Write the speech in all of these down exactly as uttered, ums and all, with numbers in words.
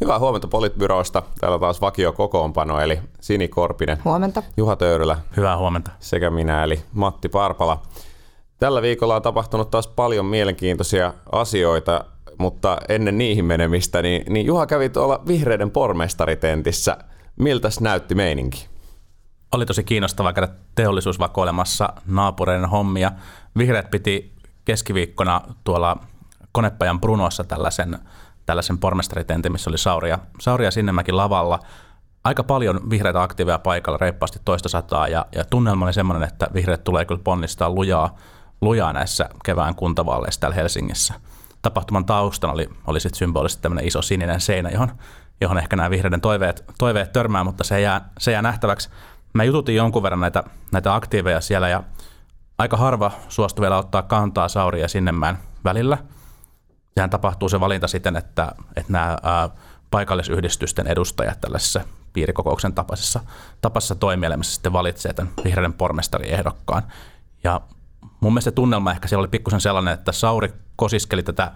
Hyvää huomenta Politbyrosta. Täällä taas vakio kokoonpano, eli Sinikorpinen. Huomenta. Juha Töyrylä. Hyvää huomenta. Sekä minä, eli Matti Parpala. Tällä viikolla on tapahtunut taas paljon mielenkiintoisia asioita, mutta ennen niihin menemistä, niin, niin Juha kävi tuolla vihreiden pormestaritentissä. Miltäs näytti meininki? Oli tosi kiinnostavaa käydä teollisuusvakoilemassa naapureiden hommia. Vihreät piti keskiviikkona tuolla Konepajan Brunossa tällaisen, tällaisen pormestaritentin, missä oli Sauri ja, Sauri ja Sinnemäki lavalla. Aika paljon vihreitä aktiiveja paikalla, reippaasti toista sataa, ja, ja tunnelma oli semmoinen, että vihreät tulee kyllä ponnistaa lujaa, lujaa näissä kevään kuntavaaleissa täällä Helsingissä. Tapahtuman taustana oli, oli sit symbolisesti tämmöinen iso sininen seinä, johon, johon ehkä nämä vihreiden toiveet, toiveet törmää, mutta se jää, se jää nähtäväksi. Mä jututin jonkun verran näitä, näitä aktiiveja siellä, ja aika harva suostui vielä ottaa kantaa Sauri ja Sinnemäen välillä. Sehän tapahtuu se valinta siten, että, että nämä ää, paikallisyhdistysten edustajat tällaisessa piirikokouksen tapaisessa, tapaisessa toimielimessä sitten valitsee tämän vihreiden pormestariehdokkaan. Ja mun mielestä tunnelma ehkä siellä oli pikkusen sellainen, että Sauri kosiskeli tätä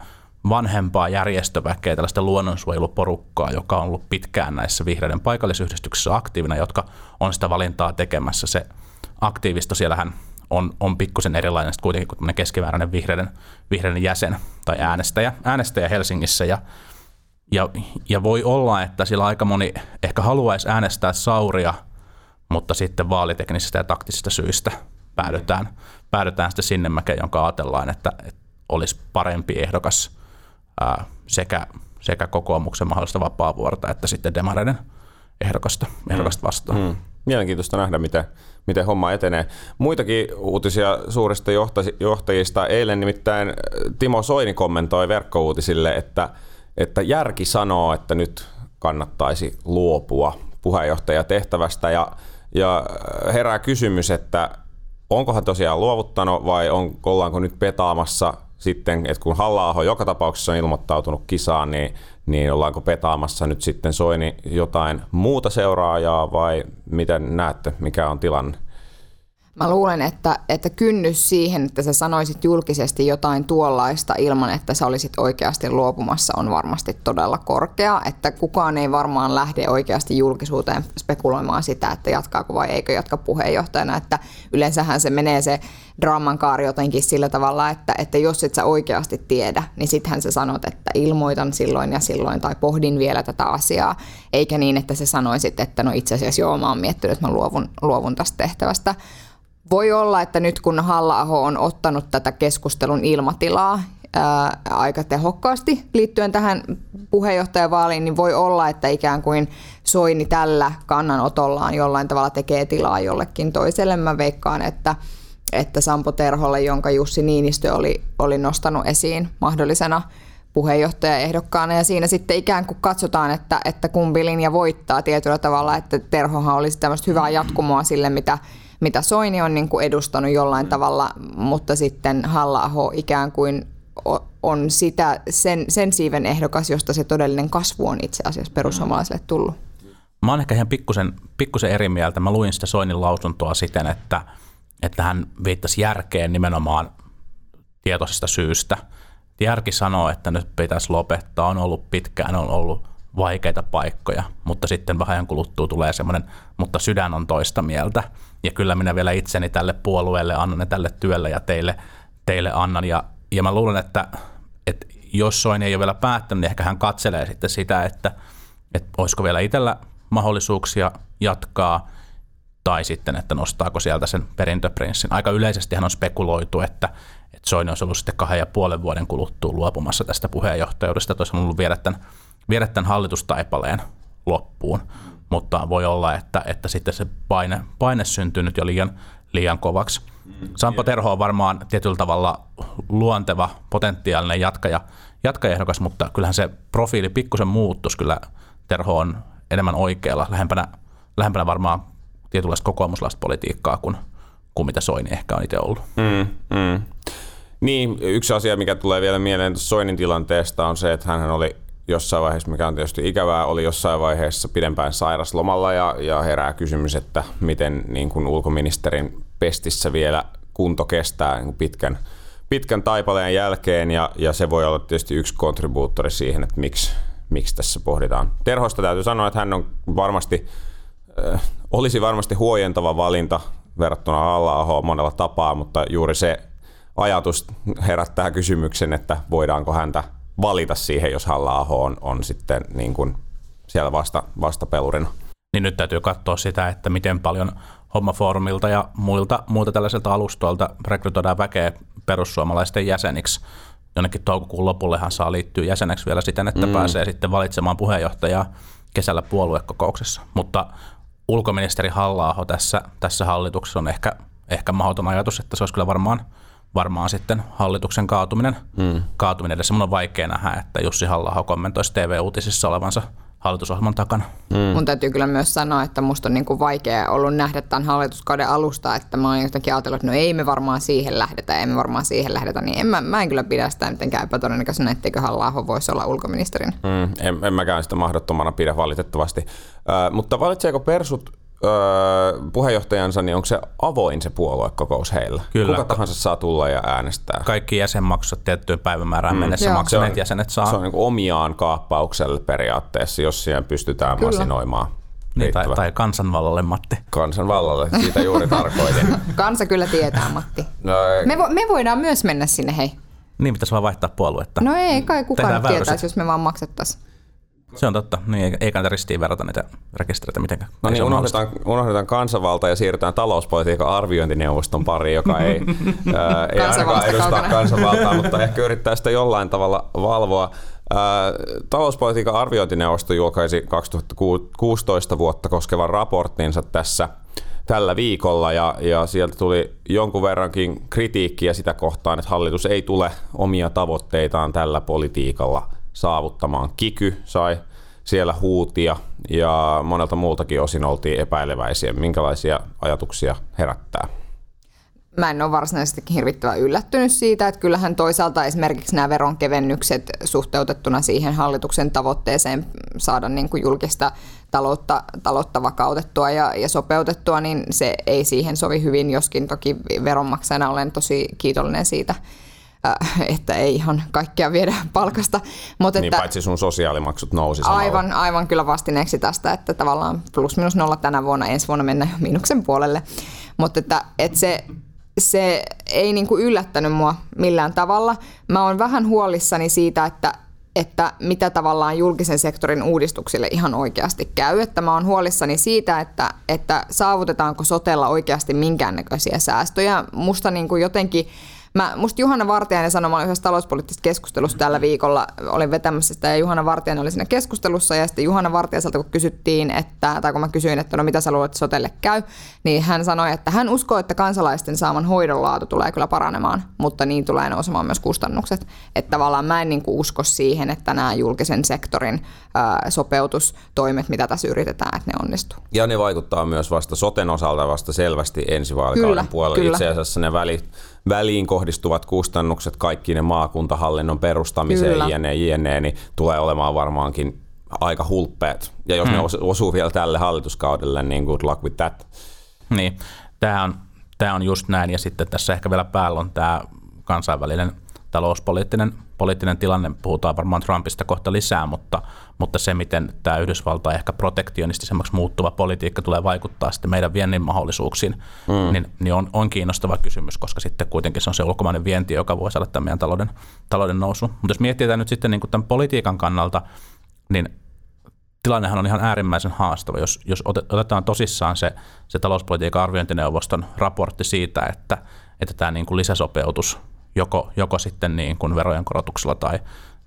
vanhempaa järjestöväkeä, tällaista luonnonsuojeluporukkaa, joka on ollut pitkään näissä vihreiden paikallisyhdistyksissä aktiivina, jotka on sitä valintaa tekemässä. Se aktiivisto siellähän on, on pikkusen erilainen kuitenkin kuin keskimääräinen vihreiden, vihreiden jäsen tai äänestäjä, äänestäjä Helsingissä. Ja, ja, ja voi olla, että sillä aika moni ehkä haluaisi äänestää Sauria, mutta sitten vaaliteknisistä ja taktisista syistä päädytään, päädytään sitten Sinnemäkeen, jonka ajatellaan, että, että olisi parempi ehdokas ää, sekä, sekä kokoomuksen mahdollista vapaavuorta että sitten demareiden ehdokasta, ehdokasta vastaan. Mm. Mielenkiintoista nähdä, miten, miten homma etenee. Muitakin uutisia suurista johtajista. Eilen nimittäin Timo Soini kommentoi verkkouutisille, että, että järki sanoo, että nyt kannattaisi luopua puheenjohtajatehtävästä. Ja, ja herää kysymys, että onkohan tosiaan luovuttanut vai on, ollaanko nyt petaamassa sitten, että kun Halla-aho joka tapauksessa on ilmoittautunut kisaan, niin, niin ollaanko petaamassa nyt sitten Soini jotain muuta seuraajaa vai miten näette, mikä on tilanne? Mä luulen, että, että kynnys siihen, että sä sanoisit julkisesti jotain tuollaista ilman, että sä olisit oikeasti luopumassa, on varmasti todella korkea. Että kukaan ei varmaan lähde oikeasti julkisuuteen spekuloimaan sitä, että jatkaako vai eikö jatka puheenjohtajana. Että yleensähän se menee se draaman kaari jotenkin sillä tavalla, että, että jos et sä oikeasti tiedä, niin sittenhän sä sanot, että ilmoitan silloin ja silloin tai pohdin vielä tätä asiaa. Eikä niin, että sä sanoisit, että no itse asiassa joo, mä oon miettinyt, että mä luovun, luovun tästä tehtävästä. Voi olla, että nyt kun Halla-aho on ottanut tätä keskustelun ilmatilaa ää, aika tehokkaasti liittyen tähän puheenjohtajavaaliin, niin voi olla, että ikään kuin Soini tällä kannanotollaan jollain tavalla tekee tilaa jollekin toiselle. Mä veikkaan, että, että Sampo Terholle, jonka Jussi Niinistö oli, oli nostanut esiin mahdollisena puheenjohtajaehdokkaana, ja siinä sitten ikään kuin katsotaan, että, että kumpi linja voittaa tietyllä tavalla, että Terhohan olisi tämmöistä hyvää jatkumoa sille, mitä mitä Soini on niin kuin edustanut jollain tavalla, mutta sitten Halla-aho ikään kuin on sitä, sen, sen siiven ehdokas, josta se todellinen kasvu on itse asiassa perussuomalaisille tullut. Mä oon ehkä ihan pikkusen, pikkusen eri mieltä. Mä luin sitä Soinin lausuntoa siten, että, että hän viittasi järkeen nimenomaan tietoisesta syystä. Järki sanoo, että nyt pitäisi lopettaa, on ollut pitkään, on ollut vaikeita paikkoja, mutta sitten vähän kuluttua tulee semmoinen, mutta sydän on toista mieltä. Ja kyllä minä vielä itseni tälle puolueelle annan ja tälle työlle ja teille, teille annan. Ja, ja mä luulen, että, että jos Soini ei ole vielä päättänyt, niin ehkä hän katselee sitten sitä, että, että olisiko vielä itsellä mahdollisuuksia jatkaa tai sitten, että nostaako sieltä sen perintöprinssin. Aika yleisesti hän on spekuloitu, että, että Soini olisi ollut sitten kahden ja puolen vuoden kuluttua luopumassa tästä puheenjohtajuudesta, että olisi ollut viedä tämän, viedä tämän hallitustaipaleen loppuun. Mutta voi olla, että, että sitten se paine, paine syntyy nyt jo liian, liian kovaksi. Sampo Terho on varmaan tietyllä tavalla luonteva, potentiaalinen jatkaja, jatkajaehdokas, mutta kyllähän se profiili pikkusen muuttuisi. Kyllä Terho on enemmän oikealla, lähempänä, lähempänä varmaan tietynlaista kokoomuslaista politiikkaa kuin, kuin mitä Soini ehkä on itse ollut. Mm, mm. Niin, yksi asia, mikä tulee vielä mieleen Soinin tilanteesta, on se, että hänhän oli jossain vaiheessa, mikä on tietysti ikävää, oli jossain vaiheessa pidempään sairaslomalla ja, ja herää kysymys, että miten niin kuin ulkoministerin pestissä vielä kunto kestää niin kuin pitkän, pitkän taipaleen jälkeen ja, ja se voi olla tietysti yksi kontribuuttori siihen, että miksi, miksi tässä pohditaan. Terhosta täytyy sanoa, että hän on varmasti, äh, olisi varmasti huojentava valinta verrattuna Halla-ahoon monella tapaa, mutta juuri se ajatus herättää kysymyksen, että voidaanko häntä valita siihen, jos Halla-aho on, on sitten niin kuin siellä vasta, vastapelurina. Niin nyt täytyy katsoa sitä, että miten paljon Hommafoorumilta ja muilta, muilta tällaisilta alustoilta rekrytoidaan väkeä perussuomalaisten jäseniksi. Jonnekin toukokuun lopullehan saa liittyä jäseneksi vielä siten, että mm. pääsee sitten valitsemaan puheenjohtajaa kesällä puoluekokouksessa. Mutta ulkoministeri Halla-aho tässä, tässä hallituksessa on ehkä, ehkä mahdoton ajatus, että se olisi kyllä varmaan, varmaan sitten hallituksen kaatuminen. Mm. Kaatuminen edessä mun on vaikea nähdä, että Jussi Halla-aho kommentoisi T V-uutisissa olevansa hallitusohjelman takana. Mm. Mun täytyy kyllä myös sanoa, että musta on niin kuin vaikea ollut nähdä tämän hallituskauden alusta, että mä oon jotenkin ajatellut, että no ei me varmaan siihen lähdetä, ei me varmaan siihen lähdetä, niin en mä, mä en kyllä pidä sitä mitenkään epätodennäköisenä, etteikö Halla-aho voisi olla ulkoministerin. Mm. En, en mäkään sitä mahdottomana pidä valitettavasti. Ö, mutta valitseeko persut ö, puheenjohtajansa, niin onko se avoin se puoluekokous heillä? Kyllä. Kuka tahansa saa tulla ja äänestää. Kaikki jäsenmaksut tiettyyn päivämäärään mm. mennessä Joo. maksaneet on, jäsenet saa. Se on niin kuin omiaan kaappaukselle periaatteessa, jos siihen pystytään Kyllä. masinoimaan. Niin, tai, tai kansanvallalle, Matti. Kansanvallalle, siitä juuri tarkoitin. Kansa kyllä tietää, Matti. No, me, vo, me voidaan myös mennä sinne, hei. Niin, pitäisi vaan vaihtaa puoluetta. No ei kai kukaan tietäisi, jos me vaan maksettaisiin. Se on totta. Niin, ei kannata ristiin verrata niitä rekisteröitä mitenkään. No niin, unohdetaan, unohdetaan kansanvalta ja siirrytään talouspolitiikan arviointineuvoston pariin, joka ei, ää, ei ainakaan edustaa kansanvaltaa, mutta ehkä yrittää sitä jollain tavalla valvoa. Ää, talouspolitiikan arviointineuvosto julkaisi kaksituhattakuusitoista vuotta koskevan raporttinsa tässä tällä viikolla ja, ja sieltä tuli jonkun verrankin kritiikkiä sitä kohtaan, että hallitus ei tule omia tavoitteitaan tällä politiikalla saavuttamaan. Kiky sai siellä huutia ja monelta muultakin osin oltiin epäileväisiä. Minkälaisia ajatuksia herättää? Mä en ole varsinaisesti hirvittävän yllättynyt siitä, että kyllähän toisaalta esimerkiksi nämä veronkevennykset suhteutettuna siihen hallituksen tavoitteeseen saada niin kuin julkista taloutta, taloutta vakautettua ja, ja sopeutettua, niin se ei siihen sovi hyvin, joskin toki veronmaksajana olen tosi kiitollinen siitä, että ei ihan kaikkea viedä palkasta. Mutta niin, että paitsi sun sosiaalimaksut nousi samalla. Aivan, aivan kyllä vastineeksi tästä, että tavallaan plus minus nolla tänä vuonna, ensi vuonna mennä miinuksen puolelle. Mutta että, että se, se ei niinku yllättänyt mua millään tavalla. Mä oon vähän huolissani siitä, että, että mitä tavallaan julkisen sektorin uudistuksille ihan oikeasti käy. Että mä oon huolissani siitä, että, että saavutetaanko sotella oikeasti minkäännäköisiä säästöjä. Musta niinku jotenkin Mä, musta Juhana Vartiainen sanoi, mä olin yhdessä talouspoliittisessa keskustelussa tällä viikolla, olin vetämässä sitä ja Juhana Vartiainen oli siinä keskustelussa ja sitten Juhana Vartiaiselta kun kysyttiin, että, tai kun mä kysyin, että no mitä sä luulet sotelle käy, niin hän sanoi, että hän uskoo, että kansalaisten saaman hoidon laatu tulee kyllä paranemaan, mutta niin tulee nousemaan myös kustannukset. Että tavallaan mä en niin kuin usko siihen, että nämä julkisen sektorin ää, sopeutustoimet, mitä tässä yritetään, että ne onnistuu. Ja ne vaikuttaa myös vasta soten osalta vasta selvästi ensi vaalikauden kyllä, puolella. Kyllä. Itse asiassa ne välit väliin kohdistuvat kustannukset kaikki ne maakuntahallinnon perustamiseen Kyllä. jne, jne, niin tulee olemaan varmaankin aika hulppeet. Ja jos hmm. ne osuu vielä tälle hallituskaudelle, niin good luck with that. Niin, tämä on, tämä on just näin. Ja sitten tässä ehkä vielä päällä on tämä kansainvälinen talouspoliittinen poliittinen tilanne. Puhutaan varmaan Trumpista kohta lisää, mutta, mutta se, miten tämä Yhdysvaltain ehkä proteksionistisemmaksi muuttuva politiikka tulee vaikuttaa sitten meidän viennin mahdollisuuksiin, mm. niin, niin on, on kiinnostava kysymys, koska sitten kuitenkin se on se ulkomainen vienti, joka voi saada tämän meidän talouden, talouden nousu. Mutta jos mietitään nyt sitten niin kuin tämän politiikan kannalta, niin tilannehan on ihan äärimmäisen haastava. Jos, jos otetaan tosissaan se, se talouspolitiikan arviointineuvoston raportti siitä, että, että tämä niin kuin lisäsopeutus Joko, joko sitten niin kuin verojen korotuksella tai,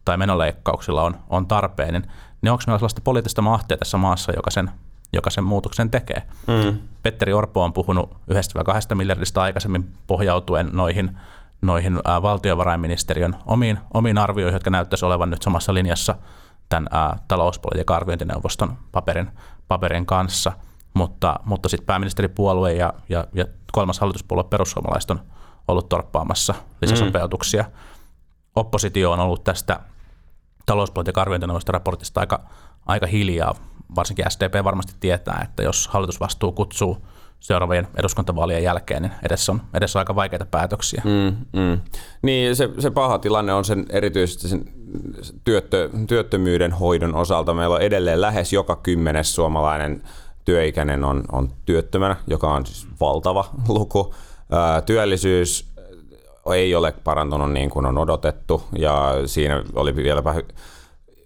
tai menoleikkauksilla on, on tarpeen, niin, niin onko meillä sellaista poliittista mahtia tässä maassa, joka sen, joka sen muutoksen tekee? Mm. Petteri Orpo on puhunut yhdestä kahdesta miljardista aikaisemmin pohjautuen noihin, noihin ää, valtiovarainministeriön omiin, omiin arvioihin, jotka näyttäisi olevan nyt samassa linjassa tämän ää, talouspolitiikan arviointineuvoston paperin, paperin kanssa, mutta, mutta sitten pääministeripuolue ja, ja, ja kolmas hallituspuolue perussuomalaiset on ollut torppaamassa lisäsopeutuksia. Mm. Oppositio on ollut tästä talouspolitiikan arviointineuvoston raportista aika, aika hiljaa. Varsinkin S D P varmasti tietää, että jos hallitusvastuu kutsuu seuraavien eduskuntavaalien jälkeen, niin edessä on, edessä on aika vaikeita päätöksiä. Mm, mm. Niin, se, se paha tilanne on sen erityisesti sen työttö, työttömyyden hoidon osalta. Meillä on edelleen lähes joka kymmenes suomalainen työikäinen on, on työttömänä, joka on siis valtava luku. Ää, työllisyys ei ole parantunut niin kuin on odotettu, ja siinä oli vieläpä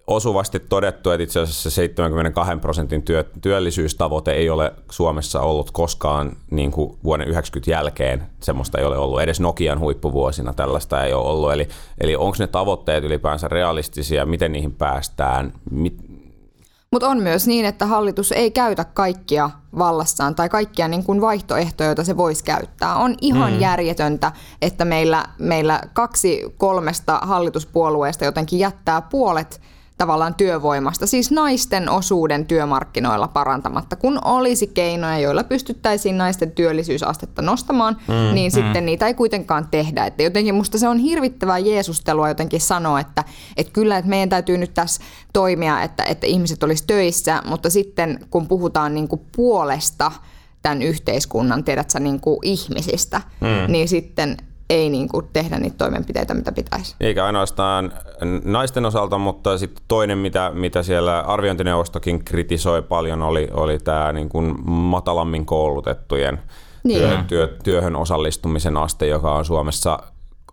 osuvasti todettu, että itse asiassa seitsemänkymmentäkaksi prosentin työ, työllisyystavoite ei ole Suomessa ollut koskaan niin kuin vuoden yhdeksänkymmentä jälkeen. Semmoista ei ole ollut. Edes Nokian huippuvuosina tällaista ei ole ollut. Eli, eli onko ne tavoitteet ylipäänsä realistisia, miten niihin päästään? Mit... Mutta on myös niin, että hallitus ei käytä kaikkia vallassaan tai kaikkia niin kuin vaihtoehtoja, joita se voisi käyttää. On ihan mm. järjetöntä, että meillä, meillä kaksi kolmesta hallituspuolueesta jotenkin jättää puolet tavallaan työvoimasta, siis naisten osuuden työmarkkinoilla parantamatta. Kun olisi keinoja, joilla pystyttäisiin naisten työllisyysastetta nostamaan, mm, niin mm. sitten niitä ei kuitenkaan tehdä. Että jotenkin musta se on hirvittävää jeesustelua jotenkin sanoa, että, että kyllä että meidän täytyy nyt tässä toimia, että, että ihmiset olisi töissä, mutta sitten kun puhutaan niin kuin puolesta tämän yhteiskunnan, tiedätkö, niin kuin ihmisistä, mm. niin sitten ei niin kuin tehdä niitä toimenpiteitä, mitä pitäisi. Eikä ainoastaan naisten osalta, mutta sitten toinen, mitä, mitä siellä arviointineuvostokin kritisoi paljon, oli, oli tämä niin kuin matalammin koulutettujen niin. työ, työ, työhön osallistumisen aste, joka on Suomessa,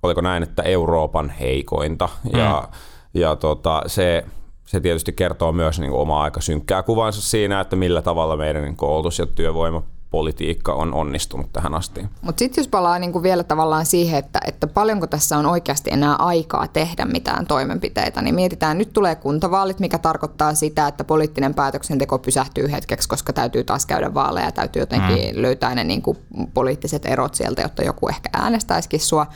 oliko näin, että Euroopan heikointa. Mm. Ja, ja tota, se, se tietysti kertoo myös niin kuin omaa aika synkkää kuvansa siinä, että millä tavalla meidän niin koulutus ja työvoima politiikka on onnistunut tähän asti. Mutta sitten jos palaa niinku vielä tavallaan siihen, että, että paljonko tässä on oikeasti enää aikaa tehdä mitään toimenpiteitä, niin mietitään, nyt tulee kuntavaalit, mikä tarkoittaa sitä, että poliittinen päätöksenteko pysähtyy hetkeksi, koska täytyy taas käydä vaaleja ja täytyy jotenkin mm. löytää ne niinku poliittiset erot sieltä, jotta joku ehkä äänestäisikin sua.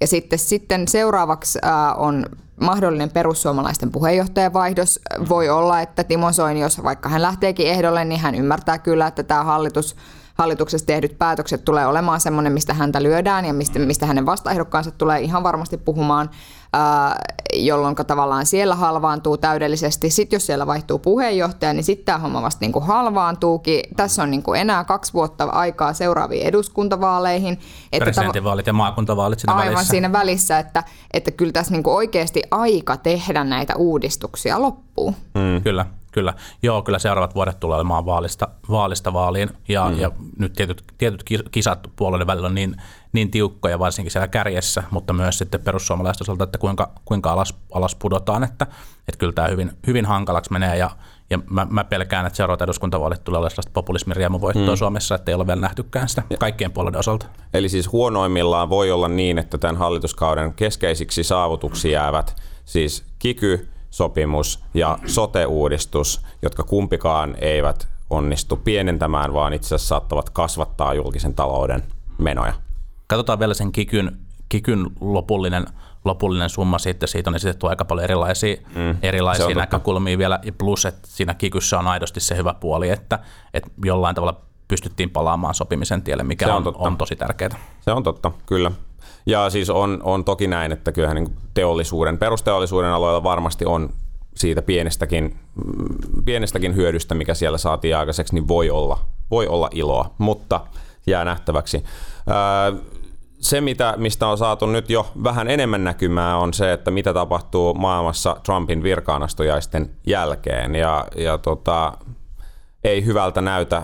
Ja sitten, sitten seuraavaksi ää, on mahdollinen perussuomalaisten puheenjohtajavaihdos. Voi olla, että Timo Soini, jos vaikka hän lähteekin ehdolle, niin hän ymmärtää kyllä, että tämä hallitus Hallituksessa tehdyt päätökset tulee olemaan semmoinen, mistä häntä lyödään ja mistä, mistä hänen vastaehdokkaansa tulee ihan varmasti puhumaan, ää, jolloin tavallaan siellä halvaantuu täydellisesti. Sitten jos siellä vaihtuu puheenjohtaja, niin sitten tämä homma vasta niin kuin halvaantuukin. Tässä on niin kuin enää kaksi vuotta aikaa seuraaviin eduskuntavaaleihin. Presidentinvaalit ja maakuntavaalit siinä aivan välissä. Aivan siinä välissä, että, että kyllä tässä niin kuin oikeasti aika tehdä näitä uudistuksia loppuun. Mm. Kyllä. Kyllä. Joo, kyllä seuraavat vuodet tulee olemaan vaalista, vaalista vaaliin ja, mm. ja nyt tietyt, tietyt kisat puolueiden välillä on niin, niin tiukkoja, varsinkin siellä kärjessä, mutta myös sitten perussuomalaisten osalta, että kuinka, kuinka alas, alas pudotaan, että, että kyllä tämä hyvin, hyvin hankalaksi menee ja, ja mä, mä pelkään, että seuraavat eduskuntavaalit tulee olemaan sellaista populismin riemuvoittoa mm. Suomessa, että ei ole vielä nähtykään sitä kaikkien puolueiden osalta. Eli siis huonoimmillaan voi olla niin, että tämän hallituskauden keskeisiksi saavutuksi jäävät siis kiky, sopimus ja sote-uudistus, jotka kumpikaan eivät onnistu pienentämään, vaan itse asiassa saattavat kasvattaa julkisen talouden menoja. Katsotaan vielä sen kikyn, kikyn lopullinen, lopullinen summa sitten. Siitä on esitetty aika paljon erilaisia, mm, erilaisia näkökulmia vielä. Plus, että siinä kikyssä on aidosti se hyvä puoli, että, että jollain tavalla pystyttiin palaamaan sopimisen tielle, mikä on, on, on tosi tärkeää. Se on totta, kyllä. Ja siis on, on toki näin, että kyllähän niin teollisuuden, perusteollisuuden aloilla varmasti on siitä pienestäkin, pienestäkin hyödystä, mikä siellä saatiin aikaiseksi, niin voi olla, voi olla iloa, mutta jää nähtäväksi. Se, mitä, mistä on saatu nyt jo vähän enemmän näkymää, on se, että mitä tapahtuu maailmassa Trumpin virkaanastujaisten jälkeen. Ja, ja tota, ei hyvältä näytä,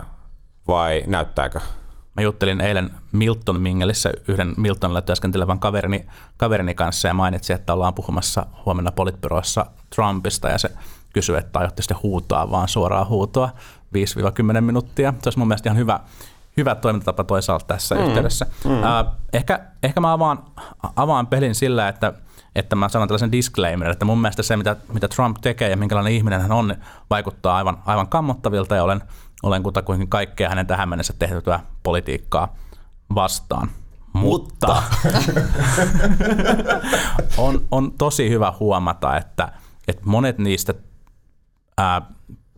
vai näyttääkö? Mä juttelin eilen Milton Mingelissä yhden Miltonilla työskentelevän kaverini, kaverini kanssa ja mainitsin, että ollaan puhumassa huomenna politbyroissa Trumpista ja se kysyi, että aiotte sitten huutaa vaan suoraan huutoa viisi kymmenen minuuttia. Se olisi mun mielestä ihan hyvä, hyvä toimintatapa toisaalta tässä mm. yhteydessä. Mm. Äh, ehkä, ehkä mä avaan, avaan pelin sillä, että että mä sanon tällaisen disclaimerin, että mun mielestä se, mitä, mitä Trump tekee ja minkälainen ihminen hän on, vaikuttaa aivan, aivan kammottavilta ja olen, olen kutakuinkin kaikkea hänen tähän mennessä tehtyä politiikkaa vastaan. Mutta on, on tosi hyvä huomata, että, että monet niistä ää,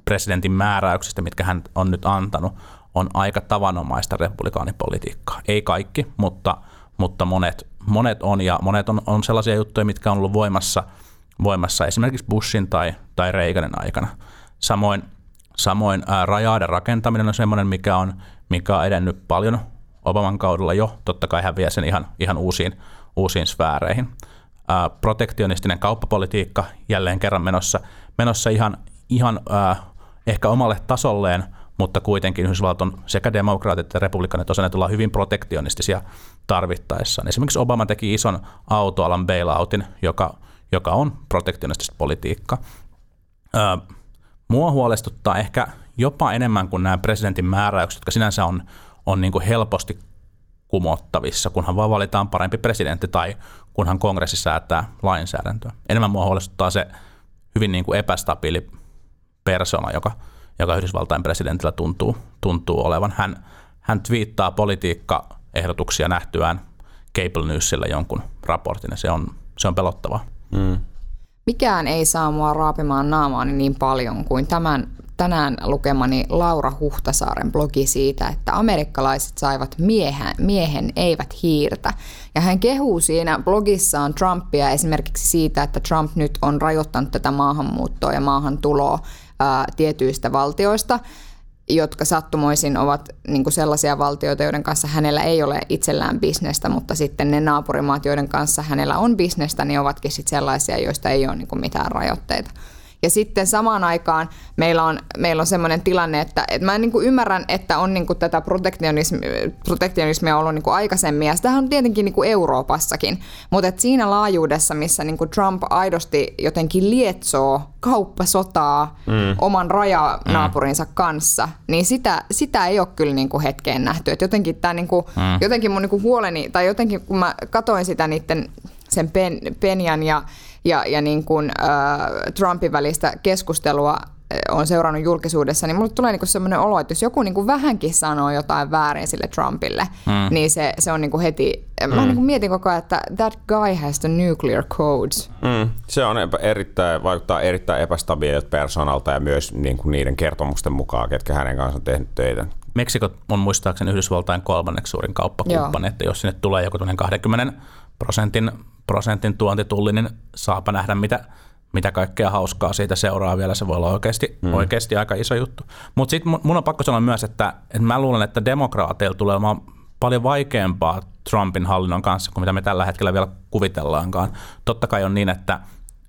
presidentin määräyksistä, mitkä hän on nyt antanut, on aika tavanomaista republikaanipolitiikkaa. Ei kaikki, mutta, mutta monet. Monet on ja monet on, on sellaisia juttuja, mitkä on ollut voimassa, voimassa esimerkiksi Bushin tai, tai Reaganin aikana. Samoin, samoin ää, rajaiden rakentaminen on sellainen, mikä on, mikä on edennyt paljon Obaman kaudella jo. Totta kai hän vie sen ihan, ihan uusiin, uusiin sfääreihin. Ää, protektionistinen kauppapolitiikka jälleen kerran menossa, menossa ihan, ihan ää, ehkä omalle tasolleen, mutta kuitenkin Yhdysvallat on sekä demokraatit että republikaanit osaneet olla hyvin protektionistisia tarvittaessaan. Esimerkiksi Obama teki ison autoalan bailoutin, joka, joka on protektionistista politiikkaa. Ää, Mua huolestuttaa ehkä jopa enemmän kuin nämä presidentin määräykset, jotka sinänsä on, on niin kuin helposti kumottavissa, kunhan vaan valitaan parempi presidentti tai kunhan kongressi säätää lainsäädäntöä. Enemmän mua huolestuttaa se hyvin niin kuin epästabiili persona, joka, joka Yhdysvaltain presidentillä tuntuu, tuntuu olevan. Hän, hän twiittaa politiikkaehdotuksia nähtyään Cable Newsille jonkun raportin, ja se on, se on pelottavaa. Mm. Mikään ei saa mua raapimaan naamaani niin paljon kuin tämän, tänään lukemani Laura Huhtasaaren blogi siitä, että amerikkalaiset saivat miehen, miehen eivät hiirtä. Ja hän kehuu siinä blogissaan Trumpia esimerkiksi siitä, että Trump nyt on rajoittanut tätä maahanmuuttoa ja maahantuloa ää, tietyistä valtioista, jotka sattumoisin ovat niin sellaisia valtioita, joiden kanssa hänellä ei ole itsellään bisnestä, mutta sitten ne naapurimaat, joiden kanssa hänellä on bisnestä, niin ovatkin sit sellaisia, joista ei ole niin mitään rajoitteita. Ja sitten samaan aikaan meillä on, meillä on sellainen tilanne, että, että mä niin ymmärrän, että on niin tätä protektionismia, protektionismia ollut niin aikaisemmin, ja sitähän on tietenkin niin Euroopassakin, mutta et siinä laajuudessa, missä niin Trump aidosti jotenkin lietsoo kauppasotaa mm. oman rajanaapurinsa mm. kanssa, niin sitä, sitä ei ole kyllä niin hetkeen nähty. Et jotenkin, tää niin kuin, mm. jotenkin mun niin huoleni, tai jotenkin kun mä katsoin sitä niiden sen pen, Penjan ja ja, ja niin kuin, äh, Trumpin välistä keskustelua äh, on seurannut julkisuudessa, niin mulle tulee niin kuin sellainen olo, että jos joku niin kuin vähänkin sanoo jotain väärin sille Trumpille, mm. niin se, se on niin kuin heti, mm. mä niin kuin mietin koko ajan, että that guy has the nuclear codes. Mm. Se on epä, erittäin, vaikuttaa erittäin epästabiilit persoonalta ja myös niin kuin niiden kertomusten mukaan, ketkä hänen kanssaan on tehnyt töitä. Meksiko on muistaakseni Yhdysvaltain kolmanneksi suurin kauppakumppani, että jos sinne tulee joku kaksikymmentä prosentin prosentin tuontitulli, niin saapa nähdä, mitä, mitä kaikkea hauskaa siitä seuraa vielä. Se voi olla oikeasti, mm. oikeasti aika iso juttu. Mutta sitten mun on pakko sanoa myös, että, että mä luulen, että demokraateilla tulee olemaan paljon vaikeampaa Trumpin hallinnon kanssa kuin mitä me tällä hetkellä vielä kuvitellaankaan. Totta kai on niin, että,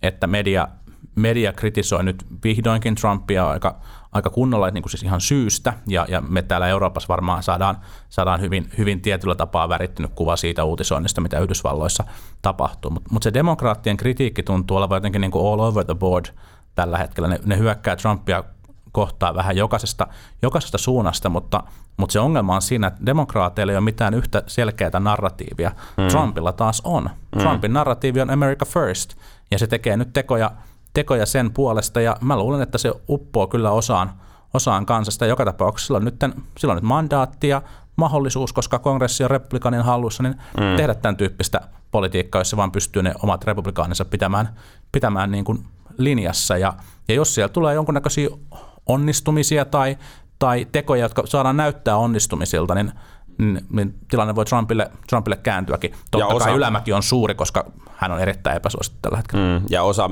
että media, media kritisoi nyt vihdoinkin Trumpia aika, aika kunnolla, niin kuin siis ihan syystä, ja, ja me täällä Euroopassa varmaan saadaan, saadaan hyvin, hyvin tietyllä tapaa värittynyt kuva siitä uutisoinnista, mitä Yhdysvalloissa tapahtuu. Mutta mut se demokraattien kritiikki tuntuu olevan jotenkin niin kuin all over the board tällä hetkellä. Ne, ne hyökkää Trumpia kohtaan vähän jokaisesta, jokaisesta suunnasta, mutta, mutta se ongelma on siinä, että demokraateilla ei ole mitään yhtä selkeää narratiivia. Mm. Trumpilla taas on. Mm. Trumpin narratiivi on America first, ja se tekee nyt tekoja, tekoja sen puolesta, ja mä luulen, että se uppoo kyllä osaan, osaan kansasta. Joka tapauksessa sillä on nyt, sillä on nyt mandaatti ja mahdollisuus, koska kongressi on republikaanin hallussa, niin mm. tehdä tämän tyyppistä politiikkaa, jos se vaan pystyy ne omat republikaaninsa pitämään, pitämään niin kuin linjassa. Ja, ja jos siellä tulee jonkunnäköisiä onnistumisia tai, tai tekoja, jotka saadaan näyttää onnistumisilta, niin niin tilanne voi Trumpille, Trumpille kääntyäkin. Totta ja osa, kai ylämäki on suuri, koska hän on erittäin epäsuosittu tällä hetkellä. Mm, ja osa,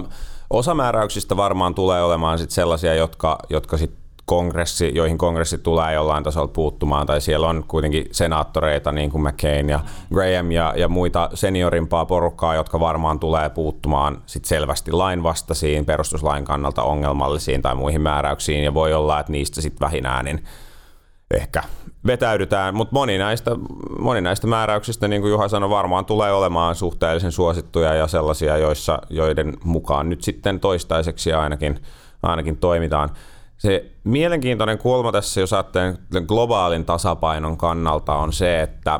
osa määräyksistä varmaan tulee olemaan sit sellaisia, jotka, jotka sit kongressi, joihin kongressi tulee jollain tasolla puuttumaan, tai siellä on kuitenkin senaattoreita, niin kuin McCain ja Graham ja, ja muita seniorimpaa porukkaa, jotka varmaan tulee puuttumaan sit selvästi lainvastaisiin, perustuslain kannalta ongelmallisiin tai muihin määräyksiin, ja voi olla, että niistä sitten vähinäänin ehkä vetäydytään, mutta moni näistä, moni näistä määräyksistä, niin kuin Juha sanoi, varmaan tulee olemaan suhteellisen suosittuja ja sellaisia, joissa, joiden mukaan nyt sitten toistaiseksi ainakin, ainakin toimitaan. Se mielenkiintoinen kulma tässä, jos ajattelee globaalin tasapainon kannalta, on se, että,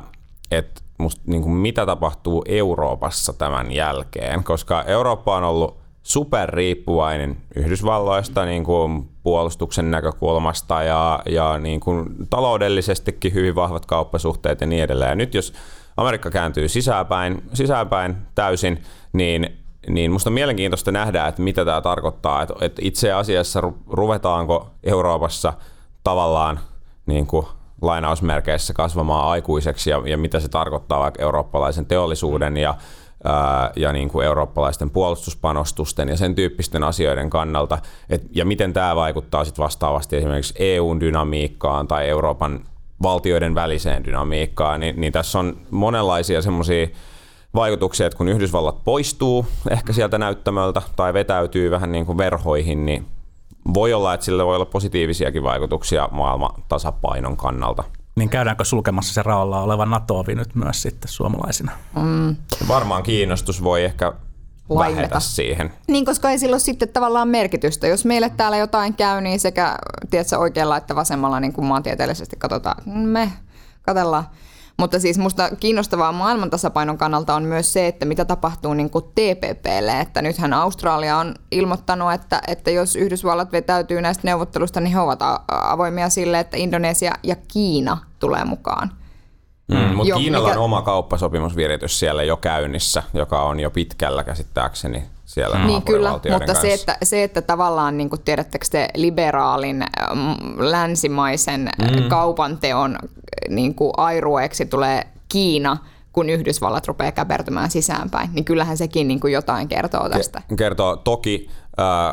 että musta, niin kuin mitä tapahtuu Euroopassa tämän jälkeen, koska Eurooppa on ollut superriippuvainen Yhdysvalloista niin kuin puolustuksen näkökulmasta ja, ja niin kuin taloudellisestikin hyvin vahvat kauppasuhteet ja niin edelleen. Ja nyt jos Amerikka kääntyy sisäänpäin, sisäänpäin täysin, niin, niin musta on mielenkiintoista nähdä, että mitä tämä tarkoittaa. Että, että itse asiassa ruvetaanko Euroopassa tavallaan niin kuin lainausmerkeissä kasvamaan aikuiseksi ja, ja mitä se tarkoittaa vaikka eurooppalaisen teollisuuden ja ja niin kuin eurooppalaisten puolustuspanostusten ja sen tyyppisten asioiden kannalta, et, ja miten tämä vaikuttaa sit vastaavasti esimerkiksi E U:n dynamiikkaan tai Euroopan valtioiden väliseen dynamiikkaan, niin, niin tässä on monenlaisia semmoisia vaikutuksia, että kun Yhdysvallat poistuu ehkä sieltä näyttämöltä tai vetäytyy vähän niin kuin verhoihin, niin voi olla, että sillä voi olla positiivisiakin vaikutuksia maailman tasapainon kannalta. Niin käydäänkö sulkemassa se raolla oleva NATO-ovi nyt myös sitten suomalaisina? Mm. Varmaan kiinnostus voi ehkä lainata. Vähetä siihen. Niin, koska ei silloin sitten tavallaan merkitystä. Jos meille täällä jotain käy, niin sekä tiedätkö, oikealla että vasemmalla niin kuin maantieteellisesti katsotaan, me katsellaan. Mutta siis musta kiinnostavaa maailman tasapainon kannalta on myös se, että mitä tapahtuu niin kuin T P P:lle. Että nythän Australia on ilmoittanut, että, että jos Yhdysvallat vetäytyy näistä neuvottelusta, niin he ovat avoimia sille, että Indonesia ja Kiina tulee mukaan. Mm, mutta Kiinalla mikä... on oma kauppasopimusviritys siellä jo käynnissä, joka on jo pitkällä käsittääkseni siellä mm. naapurivaltioiden kanssa. Niin kyllä, mutta se että, se, että tavallaan niin kuin tiedättekö te liberaalin länsimaisen mm. kaupanteon niin kuin airueeksi tulee Kiina, kun Yhdysvallat rupeaa käpertymään sisäänpäin, niin kyllähän sekin niin kuin jotain kertoo tästä. Kertoo toki.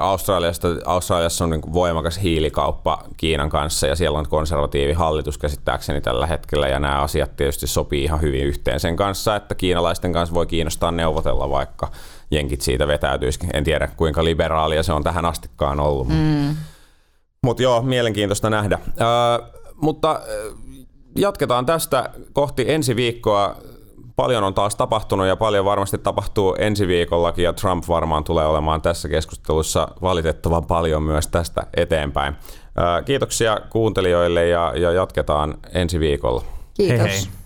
Australiasta, Australiassa on niin voimakas hiilikauppa Kiinan kanssa ja siellä on konservatiivi hallitus käsittääkseni tällä hetkellä ja nämä asiat tietysti sopii ihan hyvin yhteen sen kanssa, että kiinalaisten kanssa voi kiinnostaa neuvotella, vaikka jenkit siitä vetäytyisikin. En tiedä kuinka liberaalia se on tähän astikkaan ollut. Mm. Mutta joo, mielenkiintoista nähdä. Äh, mutta jatketaan tästä kohti ensi viikkoa. Paljon on taas tapahtunut ja paljon varmasti tapahtuu ensi viikollakin ja Trump varmaan tulee olemaan tässä keskustelussa valitettavan paljon myös tästä eteenpäin. Kiitoksia kuuntelijoille ja, ja jatketaan ensi viikolla. Kiitos. Hei hei.